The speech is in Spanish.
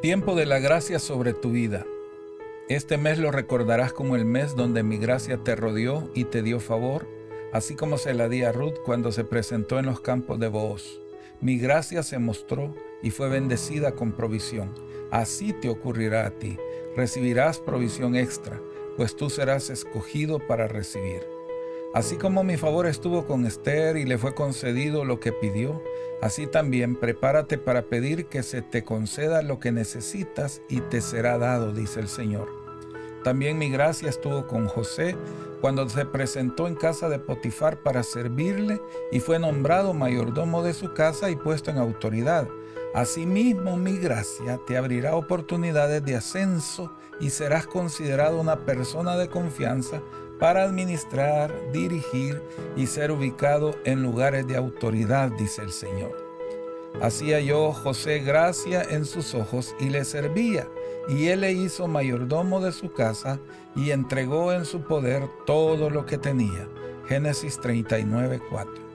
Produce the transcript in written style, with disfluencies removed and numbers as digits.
Tiempo de la gracia sobre tu vida. Este mes lo recordarás como el mes donde mi gracia te rodeó y te dio favor, así como se la di a Ruth cuando se presentó en los campos de Booz. Mi gracia se mostró y fue bendecida con provisión. Así te ocurrirá a ti. Recibirás provisión extra, pues tú serás escogido para recibir. Así como mi favor estuvo con Esther y le fue concedido lo que pidió, así también prepárate para pedir que se te conceda lo que necesitas y te será dado, dice el Señor. También mi gracia estuvo con José cuando se presentó en casa de Potifar para servirle y fue nombrado mayordomo de su casa y puesto en autoridad. Asimismo, mi gracia te abrirá oportunidades de ascenso y serás considerado una persona de confianza para administrar, dirigir y ser ubicado en lugares de autoridad, dice el Señor. Así halló José gracia en sus ojos y le servía, y él le hizo mayordomo de su casa y entregó en su poder todo lo que tenía. Génesis 39:4.